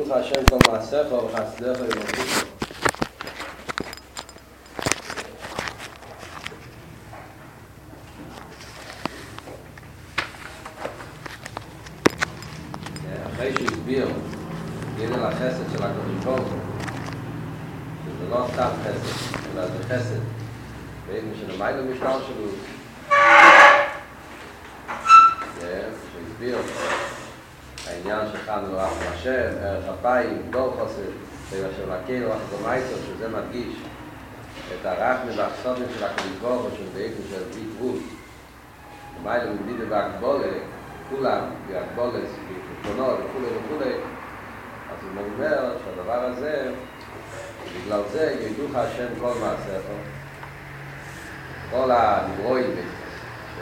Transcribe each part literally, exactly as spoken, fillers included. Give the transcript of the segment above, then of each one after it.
יופיך השם במעשיך ובחסדיך ובמעשיך. אחרי שהסביר גדל החסד של הקדוש ברוך הוא, שזה לא סתם חסד, אלא זה חסד ואין משלמי למשטר שלו, שהסביר העניין שכאן הוא רב השם, ערך הפיים, דור חסד, זה יושב לקל, רחזומייסו, שזה מדגיש את הרחמים והחסודים של הקדוש ברוך הוא, שזה בעצם של בלי גבול. ומייל ומדידה בהגבולה, כולם, בהגבולס, בפתונות וכולי וכולי. אז הוא אומר שהדבר הזה, בגלל זה ידוך השם כל מעשיך, כל הנברואים,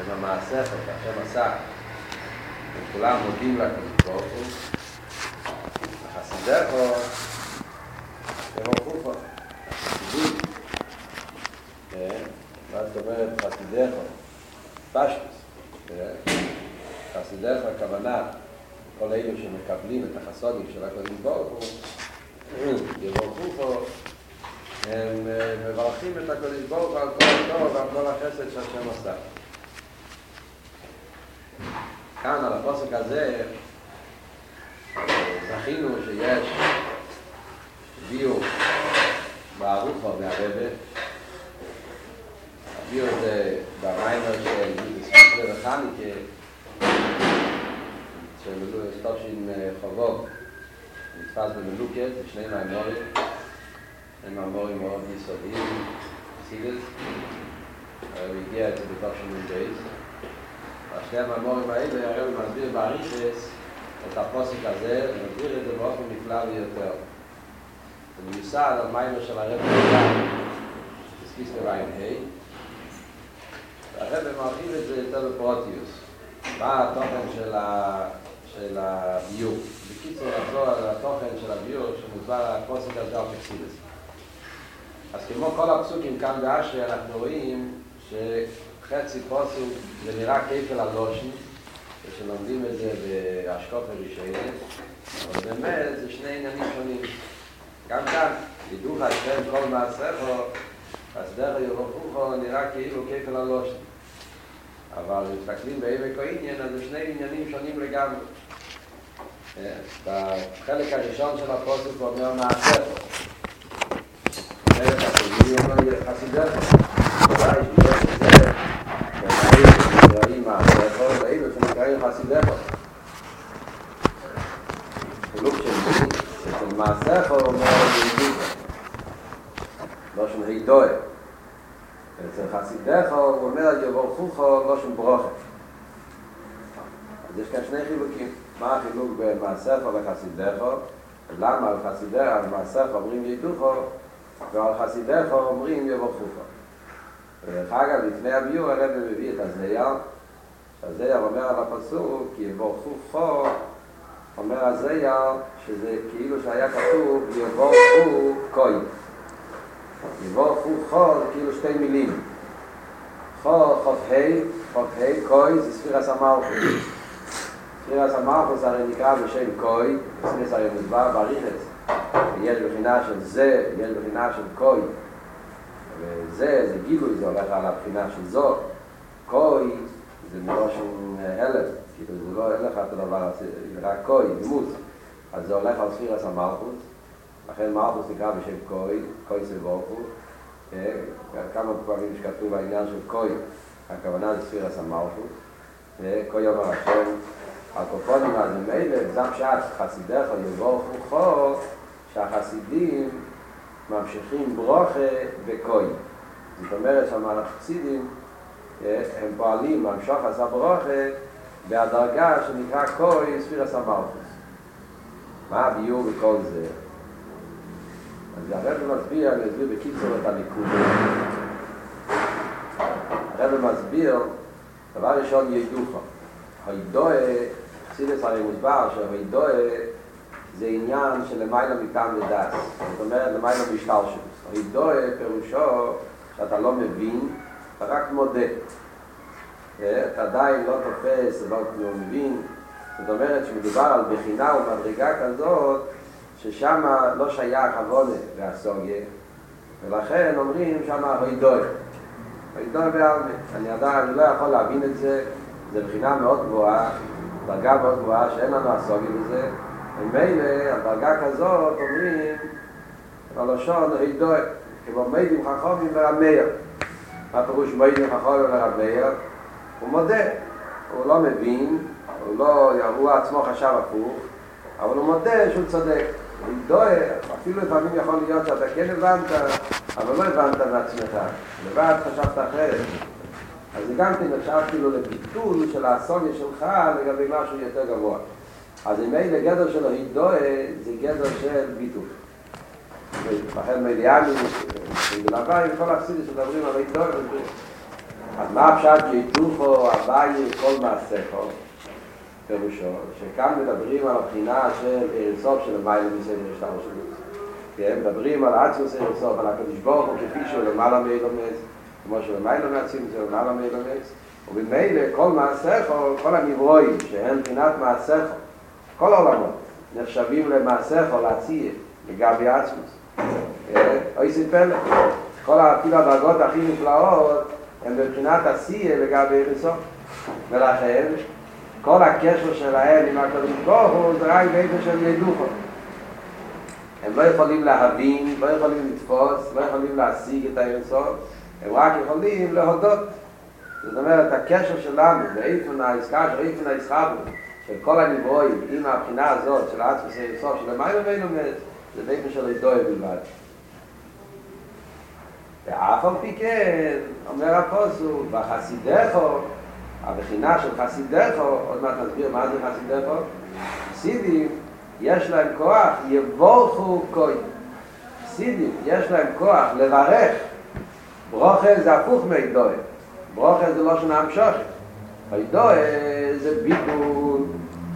שם המעשיך, השם עשה, וכולם מודים לקדוש ברוך הוא, החסידך הוא, השם עורכו פה, החסידים. מה זאת אומרת חסידך הוא? פשטוס. חסידך הכוונה, כל אלו שמקבלים את החסודים של הקדוש ברוך הוא, יבורכו פה, הם מברכים את הקדוש ברוך הוא על כל הטוב ועל כל החסד שהשם עשה. כאן על הפסוק הזה זכינו שיש ביור בארוחה מהרבא. הביור זה במיימר של יוסף וחניקה שמלו סטופשין חובוב נתפס במלוקת, בשני מהמורים, הם המורים מאוד יסודיים, סיגלס, הוא הגיע את זה בתופשין מגייס. בשני המאמורים האלה הרב מסביר באריכס את הפוסק הזה, ומסביר את זה באופן נפלא ביותר. זה מיוסד על מיימר של הרב נפלא, תסקיס לרעיון ה' הרב מרחיב את זה יותר בפרוטיוס. מה התוכן של הביור? בקיצור נחזור על התוכן של הביור שמוסבר על הפוסק הזה על פקסילס. אז כמו כל הפסוקים כאן באשרי אנחנו רואים ש... חצי פוסוק זה נראה כיפל הלושן, כשלומדים את זה באשקות ורישיינת, אבל באמת זה שני עניינים שונים. גם כאן, ידוך השם כל מעשיכו, חסדיך וברכוך, נראה כאילו כיפל הלושן. אבל מסתכלים בעמק העניין, אז זה שני עניינים שונים לגמרי. בחלק הראשון של הפוסוק הוא אומר מעשיכו. בחלק השני הוא אומר חסדיך. אולי יש לי זה. נקראים מעשיכו, ואילו שנקראים חסידיכו. חילוק של דין, אצל מעשיכו אומר ידידו, לא שום הידועה. אצל חסידיכו הוא אומר יבורכוך, לא שום ברוכת. אז יש כאן שני חילוקים. מה החילוק במעשיכו וחסידיכו? למה על חסידיכו, על מעשיכו אומרים ידידוכו, ועל חסידיכו אומרים יבורכוך. ואחר כך, לפני הביור, הרב מביא את הזייר. הזייר אומר על הפסוק, כי יבורכוך, אומר הזייר, שזה כאילו שהיה כתוב, יבורכו כוי. יבורכוך, זה כאילו שתי מילים. חו, חופהי, חופהי, כוי, זה ספירס המלכוס. ספירס המלכוס הרי נקרא בשם כוי, ספירס הרי מודבר בריחס. יש בחינה של זה, יש בחינה של כוי. וזה, זה גילוי, זה הולך על הבחינה של זו. קוי, זה מראש הלך, כאילו זה לא הלך את הדבר, זה רק קוי, דמות. אז זה הולך על ספירס המלכות, לכן מלכות נקרא בשם קוי, קוי סבורכות. כמה פעמים שכתוב בעניין של קוי, הכוונה זה ספירס המלכות. קוי אומר השם, הקופונים הזה מילא, זה פשט, חסידך יבורכוך, שהחסידים ממשיכים ברוכה וקוי. זאת אומרת שהמלאכסידים הם פועלים, המשוך עשה ברוכה בהדרגה שנקרא קוי ספירס המלכוס. מה הביור בכל זה? אז הרב מסביר, אני אסביר בקיצור את הניקוד. הרב מסביר, דבר ראשון ידוכה. הידועה, סילס הרי מוסבר שהידועה זה עניין שלמיילה מטעם לדעת, זאת אומרת למיילה משטר שלו. הידוע פירושו שאתה לא מבין, אתה רק מודה. אתה עדיין לא תופס, לא מבין. זאת אומרת שמדובר על בחינה ומדרגה כזאת ששם לא שייך עוונה והסוגיה, ולכן אומרים שם הוידוי. הוידוי בעלמא. אני יודע, אני לא יכול להבין את זה, זה בחינה מאוד גבוהה, דרגה מאוד גבוהה שאין לנו הסוגיה בזה. ומילא, הדרגה כזאת אומרים, הלשון הוידוי, כמו מיידים חכמים ורב מאיר. מה פירוש מיידים חכמים ורב מאיר? הוא מודה, הוא לא מבין, הוא, לא, הוא עצמו חשב הפוך, אבל הוא מודה שהוא צודק. הוא דואר, אפילו לפעמים יכול להיות שאתה כן הבנת, אבל לא הבנת בעצמך. לבד חשבת אחרת. אז זה גם כן עכשיו כאילו לביטול של האסוניה שלך לגבי משהו יותר גבוה. אז אם אין לגדר שלו היא דואר, זה גדר של ביטול. ולפחד מיליאנים, ולביים כל הפסידים שדברים על היא דואר, אז מה הפשט שיתופו הבאי כל מעשכו? פירושו, שכאן מדברים על הבחינה של אירסוף של המילה מסדר שטר שלו. מדברים על עצמוס אירסוף, על הקדוש ברוך הוא כפי שהוא למעלה מילומץ, כמו שלמילה מעצים זה למעלה מילומץ, ובמילא כל מעשכו, כל הנברואים שהם בחינת מעשכו, כל העולמות נחשבים למעשכו, להציע, לגבי עצמוס. אוי סיפלת, כל הדרגות הכי נפלאות, הם בבחינת עשייה לגבי אירסוף, ולכן כל הקשר שלהם עם הקדוש ברוך הוא זה רק באיפה שהם ידוחו. הם לא יכולים להבין, לא יכולים לתפוס, לא יכולים להשיג את האינסוף, הם רק יכולים להודות. זאת אומרת, הקשר שלנו, באיפון העסקה, שאיפון העסקה של כל הנברואים עם הבחינה הזאת של עצמוס האינסוף שלמיים ובינומץ, זה באיפה של הידוי בלבד. ואף על פי כן, אומר הפוסוק, בחסידךו, הבחינה של חסידךו, עוד מעט נסביר מה זה חסידךו, חסידים יש להם כוח, יבורכו כהן. חסידים יש להם כוח לברך. ברוכה זה הפוך מהידועה. ברוכה זה לא שונה המשוכת. הידועה זה ביטול,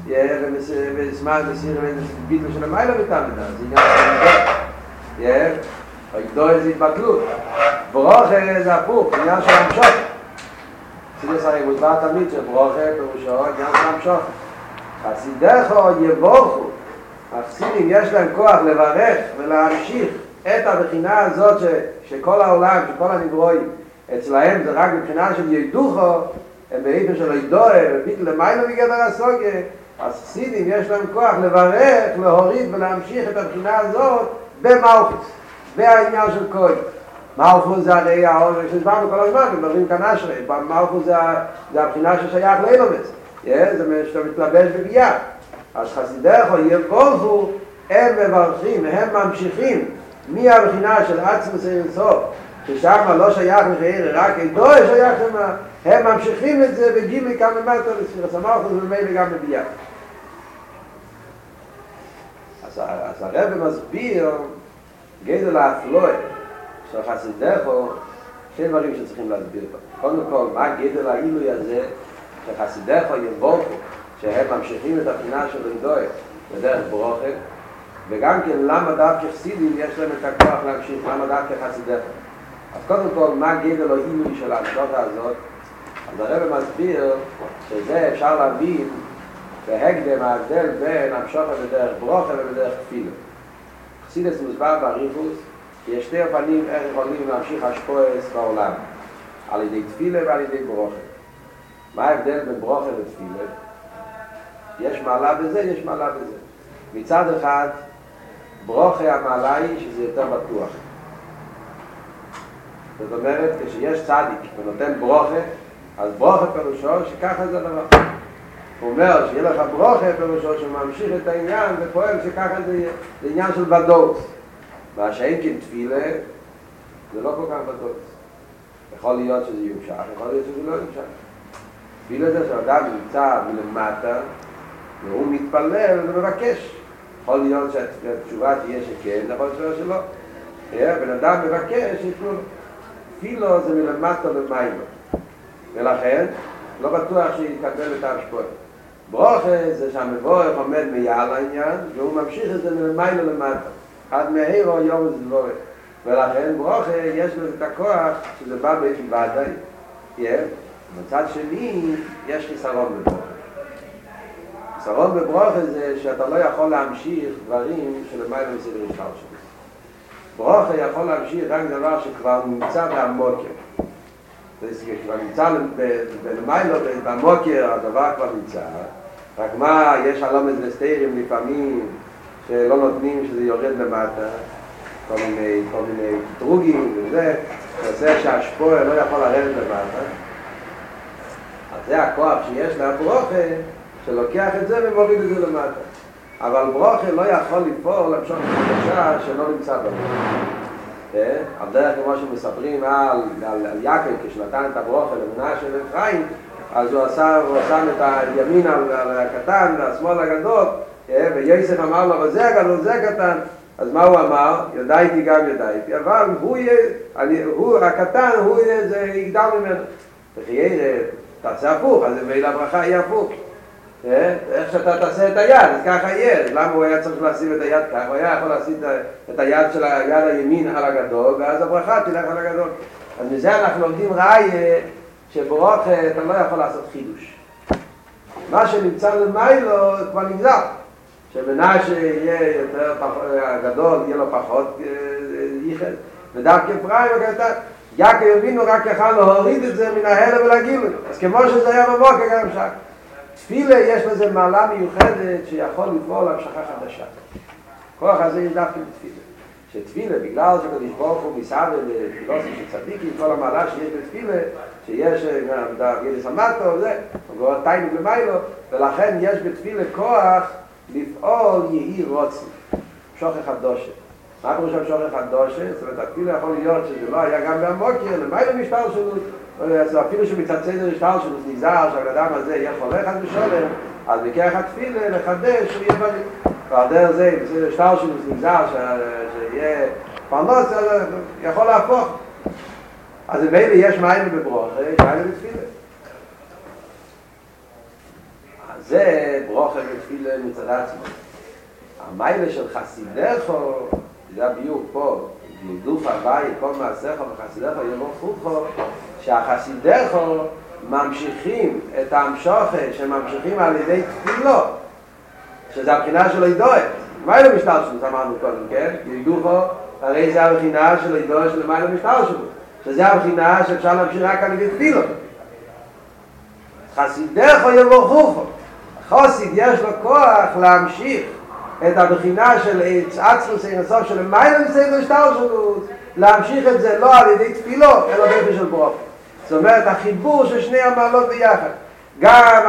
ומסמאל מסיר ביטול של המיילה בתמידה, זה עניין של הידועה. הידועה זה התבטלות. ברוכה זה הפוך, עניין של המשוכת. חסידס הרי מודבר תמיד שברוכה פירושו גם להמשוך. חסידךו יבורכו. החסידים יש להם כוח לברך ולהמשיך את הבחינה הזאת ש, שכל העולם, שכל הנברואים אצלהם זה רק מבחינה של ידוחו, הם בעיפה של הידועה, וביט למיינו בגדר הסוגה. אז חסידים יש להם כוח לברך, להוריד ולהמשיך את הבחינה הזאת במלכות, והעניין של כהן. מלכות זה הרי העורר שסברנו כל הזמן, הם מדברים כאן אשרי, מלכות זה הבחינה ששייך לאילומץ, זה שאתה מתלבש בבייה. אז חסידךו יבורכו, הם מברכים, הם ממשיכים מהבחינה של עצמוס אינסוף, ששם לא שייך מחיר, רק אידוי שייך למה, הם ממשיכים את זה בגימי כאן למטה לספירס המלכות וממילא גם בבייה. אז הרב מסביר גדול האפלואה של חסידךו, שני דברים שצריכים להסביר פה. קודם כל, מה גדל העילוי הזה שחסידךו יבורכו, שהם ממשיכים את הבחינה של הידועה בדרך ברוכה, וגם כן למה דווקא חסידים יש להם את הכוח להמשיך, למה דווקא חסידךו. אז קודם כל, מה גדל העילוי של ההמשכה הזאת? אז הרב מסביר שזה אפשר להבין בהקדם ההבדל בין המשכה בדרך ברוכה ובדרך תפילה. חסידס מוסבר באריכות יש שתי אופנים איך יכולים להמשיך השפועס בעולם, על ידי תפילה ועל ידי ברוכה. מה ההבדל בין ברוכה ותפילה? יש מעלה בזה, יש מעלה בזה. מצד אחד, ברוכה המעלה היא שזה יותר בטוח. זאת אומרת, כשיש צדיק ונותן ברוכה, אז ברוכה פירושו שככה זה דבר. הוא אומר שיהיה לך ברוכה פירושו שממשיך את העניין ופועל שככה זה יהיה. זה עניין של בדות. והשאין כן תפילה, זה לא כל כך בטוח. יכול להיות שזה יומשך, יכול להיות שזה לא יומשך. תפילה זה שאדם נמצא מלמטה, והוא מתפלל ומבקש. יכול להיות שהתשובה תהיה שכן, יכול להיות שלא. בן אדם מבקש, יפלו לו. תפילה זה מלמטה למעלה. ולכן, לא בטוח שיקבל את ההשפעה. ברוכה זה שהמבורך עומד מעל העניין, והוא ממשיך את זה מלמעלה למטה. עד מהירו יום וזבורת. ולכן ברוכה יש לו את הכוח שזה בא באיפה ועדיין. מצד שני, יש חיסרון בברוכה. שרון בברוך זה שאתה לא יכול להמשיך דברים שלמעלה מסדרי שלך. ברוך יכול להמשיך רק דבר שכבר נמצא בעמוקר. כבר נמצא בלמעלה, בעמוקר הדבר כבר נמצא. רק מה, יש הלומד וסתירים לפעמים שלא נותנים שזה יורד למטה. כל מיני, כל מיני דרוגים וזה, שעושה שהשפועה לא יכול לרדת למטה. אז זה הכוח שיש לה ברוכה, שלוקח את זה ומוריד את זה למטה. אבל ברוכה לא יכול לפעול למשוך בבקשה שלא נמצא בבקשה. על דרך כמו שמספרים על, על, על יקב, כשנתן את הברוכה למנה של אפרים, אז הוא עשה, הוא עשה את הימין הקטן, השמאל הגדול, ויוסף אמר לו, זה הגדול, זה קטן. אז מה הוא אמר? ידעתי גם ידעתי, אבל הוא יהיה, אני, הוא הקטן, הוא יהיה, זה יגדל ממנו. תחיה, תעשה הפוך, אז מילה הברכה יהיה הפוך. איך שאתה תעשה את היד, אז ככה יהיה. למה הוא היה צריך להשים את היד ככה? הוא היה יכול להשים את היד של היד הימין על הגדול, ואז הברכה תלך על הגדול. אז מזה אנחנו לומדים ראיה שברוך אתה לא יכול לעשות חידוש. מה שנמצא למיילו כבר נגזר. שמנשה יהיה יותר גדול, יהיה לו פחות ייחד, ודווקא פריים וכאלה, יקב יבינו רק יכל להוריד את זה מן ההלם ולהגיל לנו. אז כמו שזה היה בבוקר גם שם. תפילה יש לזה מעלה מיוחדת שיכול לפעול להמשכה חדשה. כוח הזה יש דווקא בתפילה. שתפילה, בגלל שקדוש ברוך הוא מסעבד בפילוסים שצדיקים, כל המעלה שיש בתפילה, שיש גדס המטו וזה, וגורת טיינו במיילו, ולכן יש בתפילה כוח לפעול יהי רוצים, שוכח הדושה. מה פרושה בשוכח הדושה? זאת אומרת, אפילו יכול להיות שזה לא היה גם בעמוקר, למעלה משטר שלו, אפילו שמצד סדר משטר שלו נזהר שהאדם הזה יהיה חולה חד ושולם, אז בכך התפילה לחדש שהוא יהיה בריא. והדרך זה, בסדר משטר שלו נזהר שיהיה פרנוס, יכול להפוך. אז באלה יש מים בברוך, מים בתפילה. זה ברוך ותפילה מצד עצמו. המיילה של חסידך, זה הביור פה, גילדוף הבאי, כל מעשך וחסידך יבורכוך, שהחסידך ממשיכים את ההמשוכה, שממשיכים על ידי תפילו, שזה הבחינה של הידועת. מיילה משטר שלו, אמרנו קודם, כן? גילדופו, הרי זה הבחינה של הידועת של מיילה משטר שלו, שזה הבחינה שאפשר להמשיך רק על ידי תפילו. חסידך יבורכוך. חסיד יש לו כוח להמשיך את הבחינה של עצלוס אינסוף של מיילא מסדר השתלשלות, להמשיך את זה לא על ידי תפילות, אלא באופן של ברוך. זאת אומרת, החיבור של שני המעלות ביחד. גם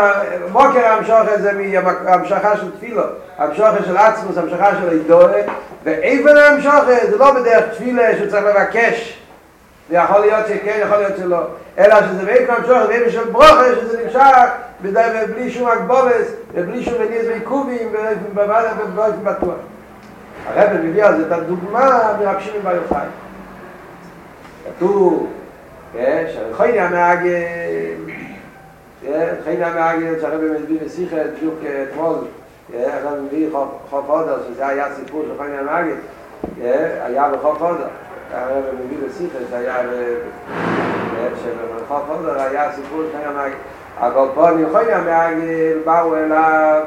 מוקר המשוכת זה מהמשכה של תפילות, המשוכת של עצלוס, המשכה של הידועת, ואיבן המשוכת זה לא בדרך תפילה שצריך לבקש, ויכול להיות שכן, יכול להיות שלא. אלא שזה בעיק ממשוך, בעיק של ברוכה, שזה נמשך בלי שום אגבולס, ובלי שום מניס ועיקובים, ובאופן בטוח. הרב מביא על זה את הדוגמה מרבשים מבעל יוחאי. כתוב, שחייני המאגל, חייני המאגל, שהרב מביא ושיחה את שוק אתמול, הרב מביא חוף הודע, שזה היה סיפור של חייני המאגל, היה בחוף הודע. הרב מביא ושיחה, זה היה... שבמרחוב חוזר היה סיפור שהיה מהגל. אבל פה נכויה מהגל, באו אליו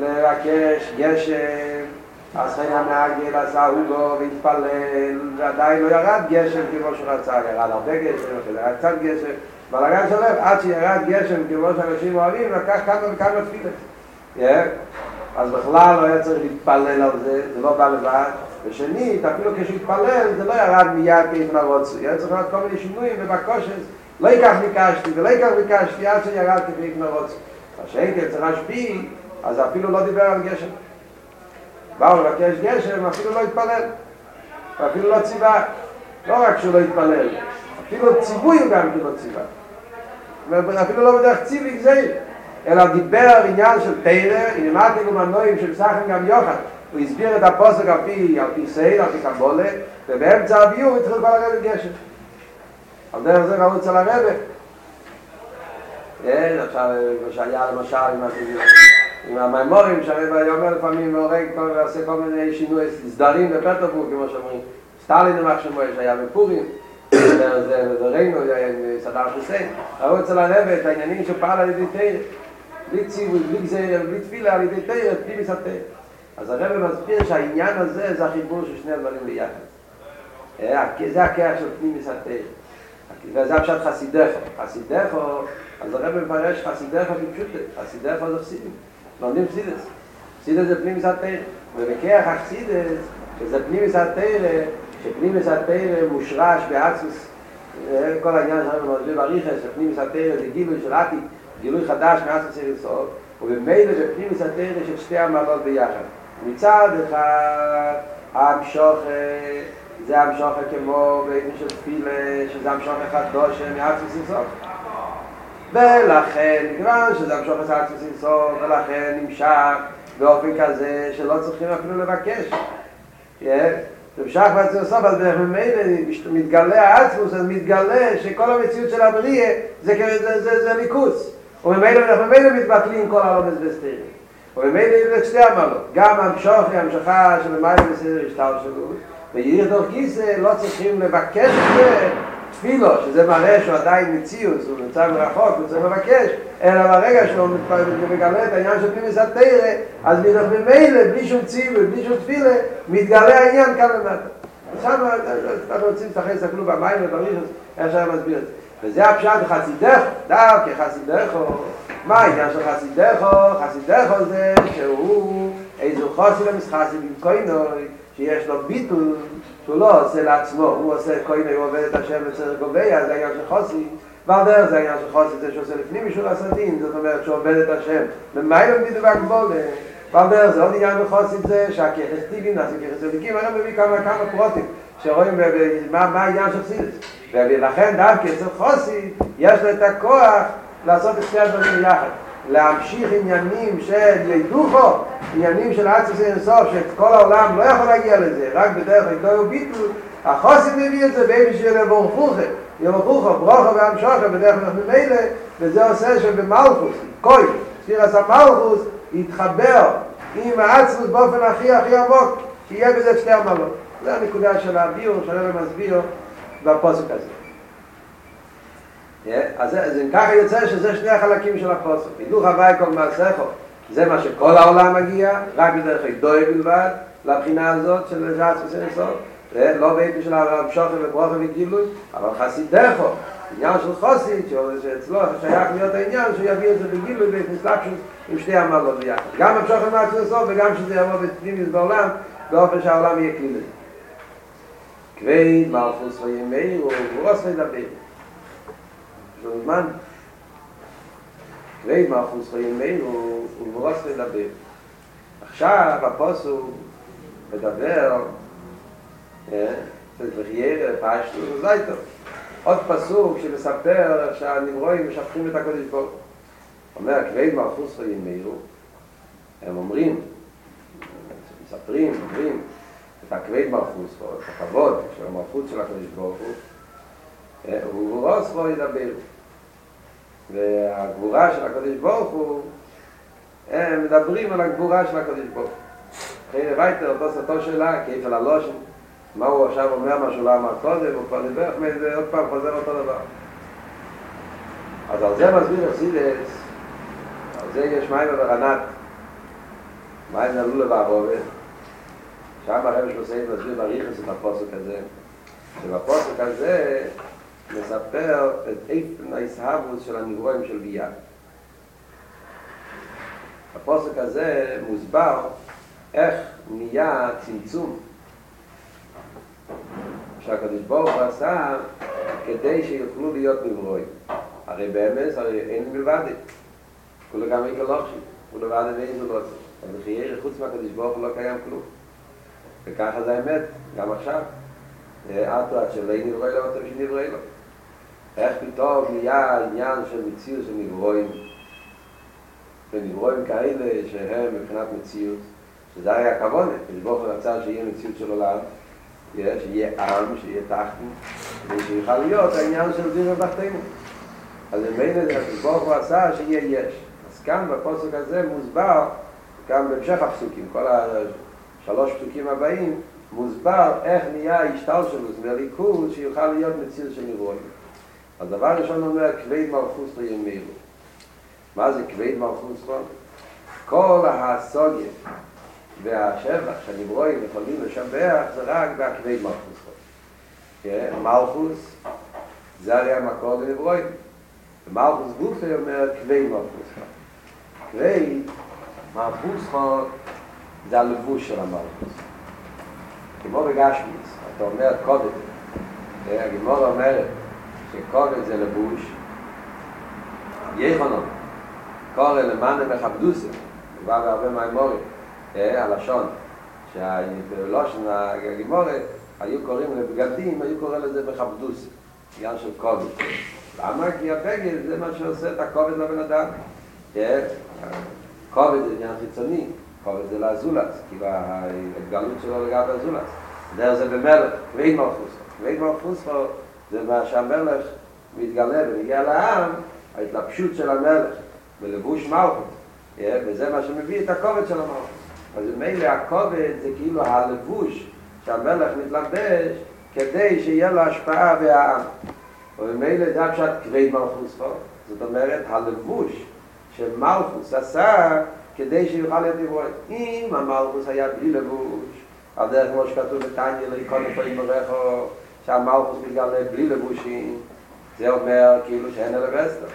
לבקש גשם, אז חיה מהגל עשה הוגו והתפלל, ועדיין לא ירד גשם כמו שרצה, ירד הרבה גשם, ירד קצת גשם, בלגן שלב, עד שירד גשם כמו שאנשים אוהבים, לקח כמה וכמה תפילה. אז בכלל לא היה צריך להתפלל על זה, זה לא בא לבד. ושנית, אפילו כשהתפלל, זה לא ירד מיד כאיפה רוצו. יהיה צריך לראות כל מיני שינויים ובקושס, לא ייקח ביקשתי ולא ייקח ביקשתי עד שירד כאיפה רוצו. כשאין כך צריך להשפיע, אז אפילו לא דיבר על גשם. באו לבקש גשם, אפילו לא התפלל. ואפילו לא ציווה. לא רק שהוא לא התפלל, אפילו ציווי הוא גם לא ציווה. אפילו לא בדרך ציווי גזיר. אלא דיבר עניין של תירה, ענימתי ומנועים של סחן גם יוחד. הוא הסביר את הפוסק על פי סעיד, על פי קבולה, ובאמצע הביור התחיל כבר לרדת גשם. על דרך זה ראו אצל הרבק. כן, עכשיו, כמו שהיה למשל עם המאמורים, שהרבק היה אומר לפעמים והורג ועשה כל מיני שינוי סדרים בפטרבורג, כמו שאומרים, סטלין ומחשמוי שהיה בפורים, וראינו, סדר חוסיין, ראו אצל הרבק את העניינים שפעל על ידי תירה. בלי ציווי, בלי גזיר, בלי תפילה, על ידי תאיר, בלי מסתר. אז הרב מסביר שהעניין הזה זה החיבור של שני הדברים ביחד. זה הכרח של פנים מסתר. וזה הפשט חסידךו. חסידךו, אז הרב מפרש חסידךו כפשוטת. חסידךו זה חסידים. לומדים חסידס. חסידס זה פנים מסתר. ובכרח החסידס, שזה פנים מסתר, שפנים מסתר מושרש בעצמס. כל העניין שלנו מדבר בריחס, שפנים מסתר זה גילוי של עתיק, גילוי חדש מעצמס יריסות, ובמילא שפנים מסתר יש את שתי המעלות ביחד. מצד אחד, המשוך, זה המשוך כמו בעיני של תפילה, שזה המשוך החדוש מעצמס יריסות. ולכן, נגרן שזה המשוך מעצמס יריסות, ולכן נמשך באופן כזה שלא צריכים אפילו לבקש. ובשך בעצם הסוף, אז במילא מתגלה העצמוס, אז מתגלה שכל המציאות של הבריאה זה ניקוץ. ובמילא מתבטלים כל הרומז וסתירים. ובמילא יש שתי המעלות. גם המשוך היא המשכה של המים בסדר השטר שלו, וירדוך גיסא לא צריכים לבקש את זה אפילו, שזה מראה שהוא עדיין מציאות, הוא נמצא מרחוק, הוא צריך לבקש, אלא ברגע שהוא מגלה את העניין של פנים מסתירה, אז ממילא, בלי שום ציווי, בלי שום תפילה, מתגלה העניין כאן למטה. עכשיו אנחנו רוצים להתחל, תסתכלו במים ובריחס, איך שאני מסביר את זה. וזה הפשט חסידךו, דווקא חסידךו. מה העניין של חסידךו? חסידךו זה שהוא איזו חוסי למסחסי במקוינוי, שיש לו ביטול, שהוא לא עושה לעצמו, הוא עושה קוינוי, הוא עובד את השם וצריך גובייה, זה העניין של חוסי. והדרך זה העניין של חוסי, זה שעושה לפנים משול הסרטין, זאת אומרת שעובד את השם. ומה אם עומדים בגבולה? והדרך זה עוד עניין בחוסי זה שהכיחס טיבים נעשו כיחס וליקים, אני מביא כמה כמה פרוטים שרואים מה העניין של חסידס. ולכן דווקא אצל חוסי יש לו את הכוח לעשות את שתי הדברים ביחד. להמשיך עניינים של ידוחו, עניינים של עצמס אינסוף, שכל העולם לא יכול להגיע לזה, רק בדרך הידוי וביטול, החוסי מביא את זה באיבי שיהיה לבורפוכם, יבורפוכם, ברוכם והמשוכם, בדרך אנחנו מילה, וזה עושה שבמלכוס, קוי, שירס המלכוס, יתחבר עם העצמוס באופן הכי הכי עמוק, שיהיה בזה שתי המלות. זו הנקודה של האביור, שלא למסביר בפוסק הזה. אז ככה יוצא שזה שני החלקים של הפוסק. הידוך הוואי כל מעשכו, זה מה שכל העולם מגיע, רק בדרך הידוי בלבד, לבחינה הזאת של העצמוס אינסוף, לא בעיני של הרב שוכם וברוכם וגילוי, אבל חסידךו, עניין של חוסית, שאצלו שייך להיות העניין, שהוא יביא את זה בגילוי ובהתנסלקשות עם שתי המעלות ביחד. גם המשוך עם העצמוס אינסוף וגם שזה יבוא בפנימיות בעולם, באופן שהעולם יהיה כלי לזה. כבד מלכוס וימירו ורוס וידברו. זה מזמן. כבד מלכוס וימירו ורוס וידברו. עכשיו הפסוק מדבר, וחיירה פשטו וזייטו. עוד פסוק שמספר שהנברואים משפחים את הקודש בו. אומר, כבד מלכוס וימירו, הם אומרים, מספרים, אומרים, את הכבד מלכוס, את הכבוד של המלכות של הקדוש ברוך הוא, הוא רוס בו ידבר. והגבורה של הקדוש ברוך הוא, הם מדברים על הגבורה של הקדוש ברוך הוא. אחרי רבייטר, אותו סתו שלה, כיף על הלושן, מה הוא עכשיו אומר, מה שהוא לא אמר קודם, הוא כבר דיבר, וזה עוד פעם חוזר אותו דבר. אז על זה מסביר חסידס, על זה יש מים וברנת, מים נעלו לבערובת, שם הרב שמוסעים מסביר בריחס את הפוסק הזה, שבפוסק הזה מספר את איפן ההסהבות של הנברואים של ביאל. הפוסק הזה מוסבר איך נהיה צמצום שהקדוש ברוך הוא עשה כדי שיוכלו להיות נברואים. הרי באמת, הרי אין מלבדת. כולו גם אין כלוכשי, כולו ועדת ואין זו רוצה. אז חייר חוץ מהקדוש ברוך הוא לא קיים כלום. וככה זה האמת, גם עכשיו. אטרט של אין נברואי לא מטוב שנברואי לו. איך פתאום נהיה העניין של מציאות של נברואים, ונברואים כאלה שהם מבחינת מציאות, שזה הרי הכוונת, כשבוך רצה שיהיה מציאות של עולם, שיהיה עם, שיהיה תחתנו, ושיוכל להיות העניין של דין ובחתנו. אז במילא זה כשבוך רצה שיהיה יש. אז כאן בפסוק הזה מוסבר, כאן בהמשך הפסוקים, כל השלוש פסוקים הבאים, מוסבר איך נהיה ההשתל שלו, זאת אומרת, הליכוז שיוכל להיות מציאות של נברואים. הדבר ראשון אומר, כבד מלכוס וימירו. מה זה כבד מלכות סלומים? כל הסוגיה והשבח שהנברואים יכולים לשבח זה רק בכבד מלכות סלומים. מלכות זה הרי המקור לנברואים. מלכות גופי אומר כבד מלכות סלומים. כבד מלכות סלומים זה הלבוש של המלכות. כמו בגשמיץ, אתה אומר קודם. הגמרא אומרת שקודם זה לבוש יחנון. קורא למאנה מכבדוסה, הוא בא בהרבה מהאמורים, הלשון, שהלושן הגמורת, היו קוראים לבגדים, היו קוראים לזה מכבדוסה, עניין של כובד. למה? כי הבגד זה מה שעושה את הכובד לבן אדם. כובד זה עניין חיצוני, כובד זה לאזולס, כאילו ההתגלות שלו לגב האזולס. דרך זה במלך, כבד מלכות סלומים. כבד מלכות סלומים זה מה שהמלך מתגלה ונגיע לעם, ההתלבשות של המלך. בלבוש מלכות, וזה מה שמביא את הכובד של המלכות. אז ממילא הכובד זה כאילו הלבוש שהמלך מתלבש כדי שיהיה לו השפעה והעם. וממילא זה פשט כבד מלכות סלומים. זאת אומרת, הלבוש שמלכות עשה כדי שיוכל להיות נברא. אם המלכות היה בלי לבוש, על דרך כמו שכתוב בתניא ליקון לפעמים ברחוב, שהמלכות מתגלה בלי לבושים, זה אומר כאילו שאין אלא בסתר.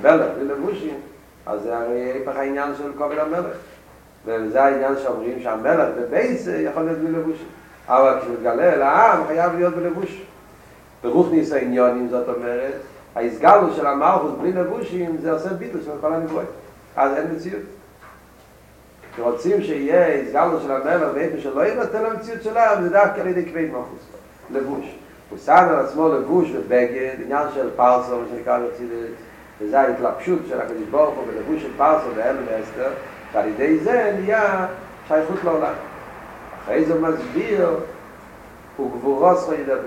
המלך בלי לבושים, אז זה הרי היפך העניין של כובד המלך. וזה העניין שאומרים שהמלך בבייס יכול להיות בלי לבושים. אבל כשמתגלה אל העם חייב להיות בלבוש. ברוך ניסה עניונים זאת אומרת, ההסגלות של המלכות בלי לבושים זה עושה ביטל של כל הנברואים. אז אין מציאות. כשרוצים שיהיה הסגלות של המלך ואיפה שלא ירתן למציאות שלה, זה דווקא על ידי כבד מלכות לבוש. הוא שם על עצמו לבוש ובגד, עניין של פרסו, מה שנקרא לצידס, וזו ההתלבשות של הקדוש ברוך הוא בלבוש של פרסו ואלו ואסתר, ועל ידי זה נהיה שייכות לעולם. אחרי זה הוא מסביר, הוא גבורו סחוי דוד,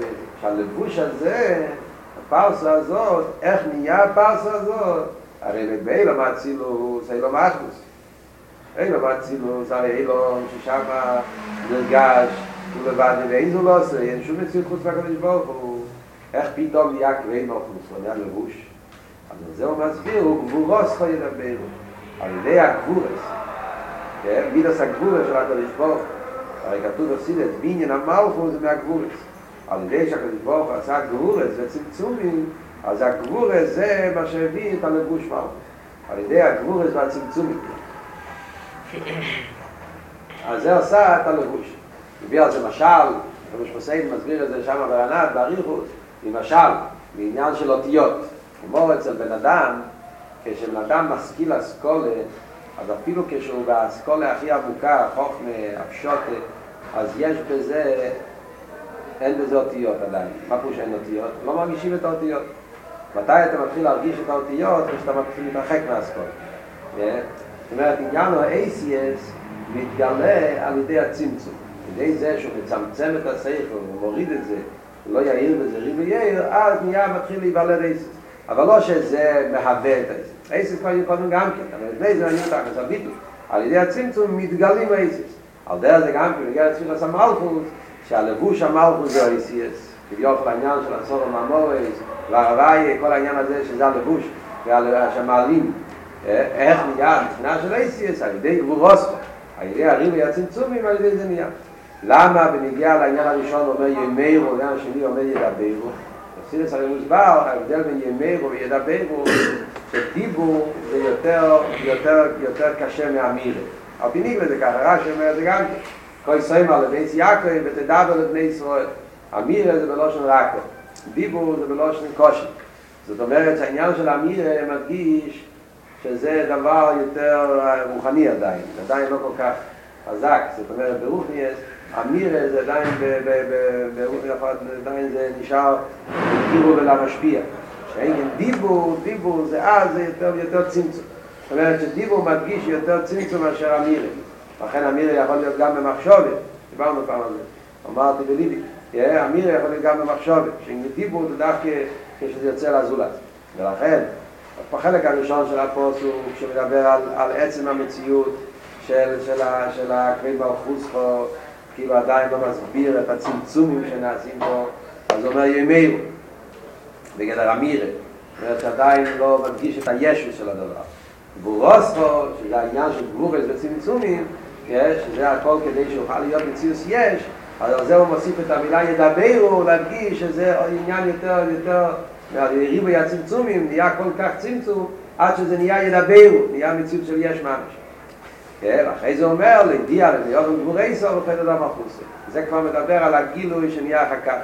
שהלבוש הזה, הפרסו הזאת, איך נהיה הפרסו הזאת? הרי לבי לא מאצילוס, אילו מאחדוס. אילו מאצילוס, הרי אילו ששם נרגש, הוא לבד, ואין זו לא עושה, אין שום מציאות חוץ מהקדוש ברוך הוא. איך פתאום נהיה כבד מלכות סלומים, נהיה לבוש? אז זה הוא מסביר, הוא גבורוס חוי דברו, על ידי הגבורס, מידס הגבורס של הקדוש ברוך הוא. הרי כתוב בפסילת, בניין המלכות זה מהגבורס. על ידי שהקדוש ברוך הוא עשה גבורס וצמצומים, אז הגבורס זה מה שהביא את הלבוש מלכות. על ידי הגבורס והצמצומים. אז זה עשה את הלבוש. מביא על זה משל, רבי חוסיין מסביר את זה שם ברנת, באריכות, ממשל, מעניין של אותיות. כמו אצל בן אדם, כשבן אדם משכיל אסכולה, אז אפילו כשהוא באסכולה הכי עמוקה, חוכמה, הפשוט, אז יש בזה, אין בזה אותיות עדיין. מה פה שאין אותיות? לא מרגישים את האותיות. מתי אתה מתחיל להרגיש את האותיות? כשאתה מתחיל להתרחק מהאסכולה. זאת אומרת, עניין ה-A C S מתגלה על ידי הצמצום. על ידי זה שהוא מצמצם את השכל, הוא מוריד את זה, הוא לא יעיר בזה ריב ויעיר, אז נהיה מתחיל להיוולד A C S. אבל לא שזה מהווה את האיסיס. האיסיס כבר יפעמים גם כן, אבל לפני זה נעניין אותך, אז הביטו. על ידי הצמצום מתגלים האיסיס. על דרך זה גם כן, נגיע לספירס המלכות, שהלבוש המלכות זה האיסיס. כביוך לעניין של הסור המאמורס, והרבי, כל העניין הזה שזה הלבוש, והשמעלים. איך נהיה המתנה של האיסיס? על ידי גבורוספו. על ידי הריבי הצמצומים, על ידי זה נהיה. למה בנגיע לעניין הראשון אומר ימירו, ועניין השני אומר ידבירו? סילס הרי מוסבר, ההבדל בין ימירו וידברו, שדיבור זה יותר, יותר, יותר קשה מאמירו. הפיניגו זה ככה, רש"י אומר זה גם כן. כל ישראל על בית יעקב ותדבר לבני ישראל. אמירו זה בלושן רקו, דיבור זה בלושן קושי. זאת אומרת שהעניין של אמירו מדגיש שזה דבר יותר רוחני עדיין, עדיין לא כל כך חזק. זאת אומרת ברוחניאס, אמירה זה עדיין, עדיין זה נשאר דיבור ולמשפיע. שאין כן דיבור, דיבור זה אז זה יותר ויותר צמצום. זאת אומרת שדיבור מדגיש יותר צמצום מאשר אמירה. לכן אמירה יכול להיות גם במחשבת, דיברנו פעם על זה, אמרתי בליבי. אמירה יכול להיות גם במחשבת, שאין דיבור זה דווקא כשזה יוצא לזולת. ולכן, בחלק הראשון של הפוסק הוא כשמדבר על, על עצם המציאות של, של, של הכבד מלכות סלומים, כאילו עדיין לא מסביר את הצמצומים שנעשים בו, אז הוא אומר ימירו, בגדר אמירה, זאת אומרת שעדיין לא מדגיש את הישו של הדבר. גורוסו, שזה העניין של גבורס וצמצומים, שזה הכל כדי שאוכל להיות מציאוס יש, אז זה הוא מוסיף את המילה ידברו, להדגיש שזה עניין יותר יותר מהריבוי הצמצומים, נהיה כל כך צמצום, עד שזה נהיה ידברו, נהיה מציאות של יש ממש. כן, אחרי זה אומר, להגיע למיוחד גבורסו וכן אדם החוסו. זה כבר מדבר על הגילוי שנהיה אחר כך.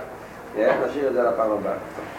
נשאיר את זה לפעם הבאה.